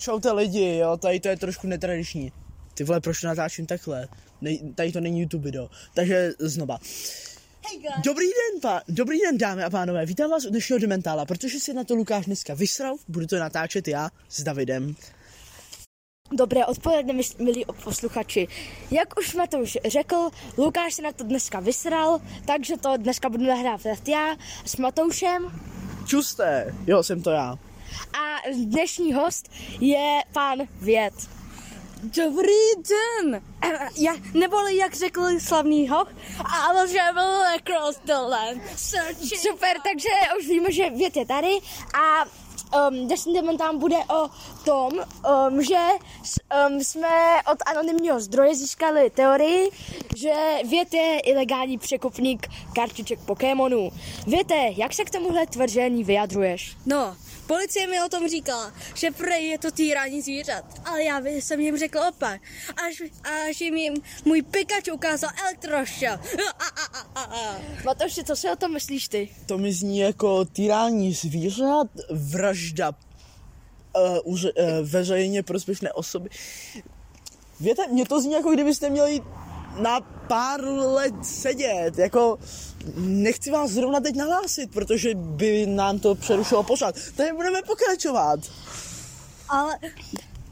Čaute lidi, jo, tady to je trošku netradiční. Ty vole, proč natáčím takhle? Tady to není YouTube video. Takže znova. Dobrý den, dámy a pánové, vítám vás u dnešního Dementála, protože si na to Lukáš dneska vysral, budu to natáčet já s Davidem. Dobré odpoledne, milí posluchači. Jak už Matouš řekl, Lukáš se na to dneska vysral, takže to dneska budu nahrávat já s Matoušem. Čusté, jo, jsem to já. A dnešní host je pan Viet. Dobrý den. Neboli jak řekl slavný hoch, ale že byl across the land. Super, takže už víme, že Viet je tady a dnešní Dementálum bude o tom, že jsme od anonymního zdroje získali teorii, že Viet je ilegální překupník kartiček Pokémonů. Viete, jak se k tomuhle tvrzení vyjadruješ? No, policie mi o tom říkala, že prej je to týrání zvířat, ale já jsem jim řekl opak, až jim můj Pikachu ukázal elektrošel. Matouši, co si o tom myslíš ty? To mi zní jako týrání zvířat, vražda veřejně prospěšné osoby. Víte, mně to zní, jako kdybyste měli na pár let sedět, jako nechci vás zrovna teď nahlásit, protože by nám to přerušilo pořád. Tady budeme pokračovat.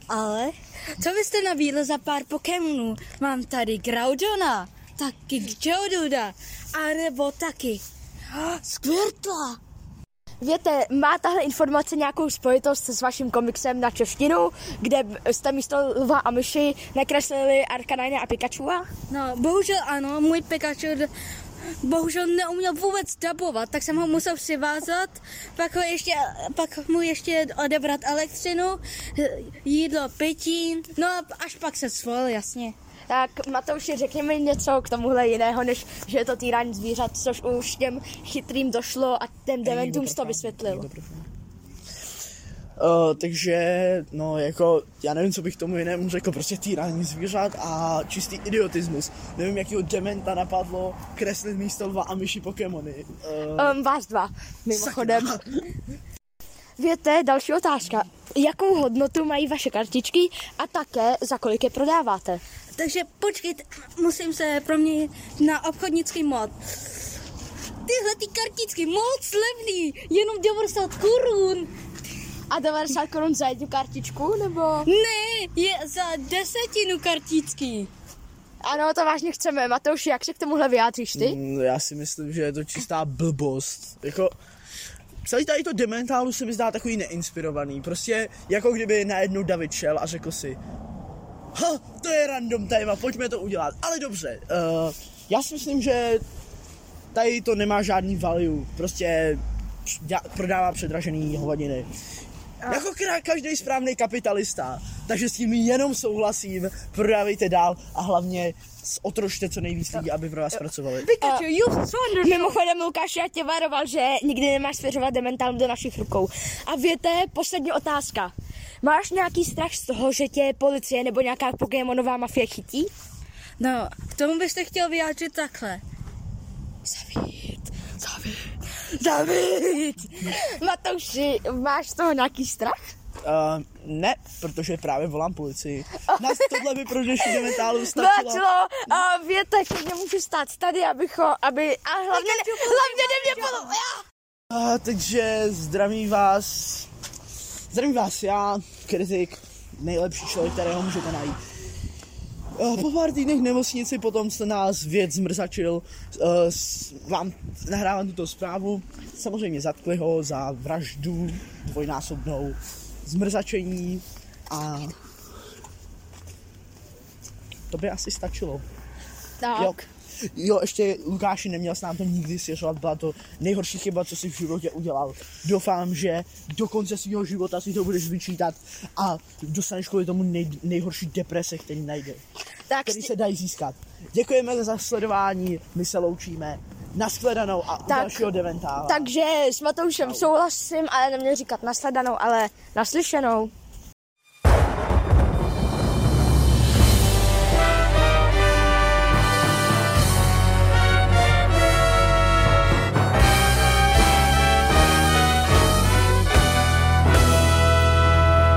Ale, co byste nabídli za pár Pokémonů? Mám tady Graudona, taky JoDuda, a nebo taky Skvrtla. Víte, má tahle informace nějakou spojitost s vaším komiksem na češtinu, kde jste místo lva a myši nakreslili Arkanina a Pikachu? No, bohužel ano, můj Pikachu bohužel neuměl vůbec dabovat, tak jsem ho musel přivázat, pak mu ještě odebrat elektřinu, jídlo, pití, no a až pak se svolil, jasně. Tak Matouši, řekni mi něco k tomuhle jiného, než že je to týrání zvířat, což už těm chytrým došlo a těm dementům to vysvětlil. Takže, no jako, já nevím, co bych tomu jinému řekl, prostě týrání zvířat a čistý idiotismus. Nevím, jakýho dementa napadlo kreslit místo lva a myši Pokémony. Vás dva, mimochodem. Víte, další otázka. Jakou hodnotu mají vaše kartičky a také za kolik je prodáváte? Takže počkejte, musím se proměnit na obchodnický mod. Tyhle ty kartičky moc levný, jenom 90 korun. A 90 korun za jednu kartičku, nebo? Ne, je za 10 kartičky. Ano, to vážně chceme. Matouši, jak se k tomuhle vyjádříš ty? Já si myslím, že je to čistá blbost. Jako, celý tady to Dementálu se mi zdá takový neinspirovaný. Prostě jako kdyby najednou David šel a řekl si: ha, to je random téma, pojďme to udělat. Ale dobře, já si myslím, že tady to nemá žádný value, prostě prodává předražený hovadiny. Jako každý správný kapitalista, takže s tím jenom souhlasím, prodávejte dál a hlavně otročte co nejvíc lidí, aby pro vás pracovali. Mimochodem, Lukáš, já tě varoval, že nikdy nemáš svěřovat Dementálum do našich rukou. A víte, poslední otázka. Máš nějaký strach z toho, že tě policie nebo nějaká Pokémonová mafie chytí? No, k tomu byste chtěl vyjádřit takhle. David! Matouši, máš z toho nějaký strach? Ne, protože právě volám policii. Nás tohle by pro dnešní Dementálu stačilo. Víte, že nemůžu stát tady, a hlavně nemě polo. Takže zdravím vás já, kritik, nejlepší člověk, kterého můžete najít. Po pár týdnech v nemocnici, potom se nás Věc zmrzačil, vám nahrávám tuto zprávu. Samozřejmě zatkli ho za vraždu dvojnásobnou, zmrzačení a to by asi stačilo. Tak. Jo, ještě Lukáši, neměl s nám to nikdy svěřovat, byla to nejhorší chyba, co jsi v životě udělal. Doufám, že do konce svého života si to budeš vyčítat a dostaneš kvůli tomu nejhorší deprese, který najde, který se dají získat. Děkujeme za sledování, my se loučíme. Nashledanou a u dalšího Dementála. Takže s Matoušem souhlasím, ale neměl říkat nashledanou, ale naslyšenou.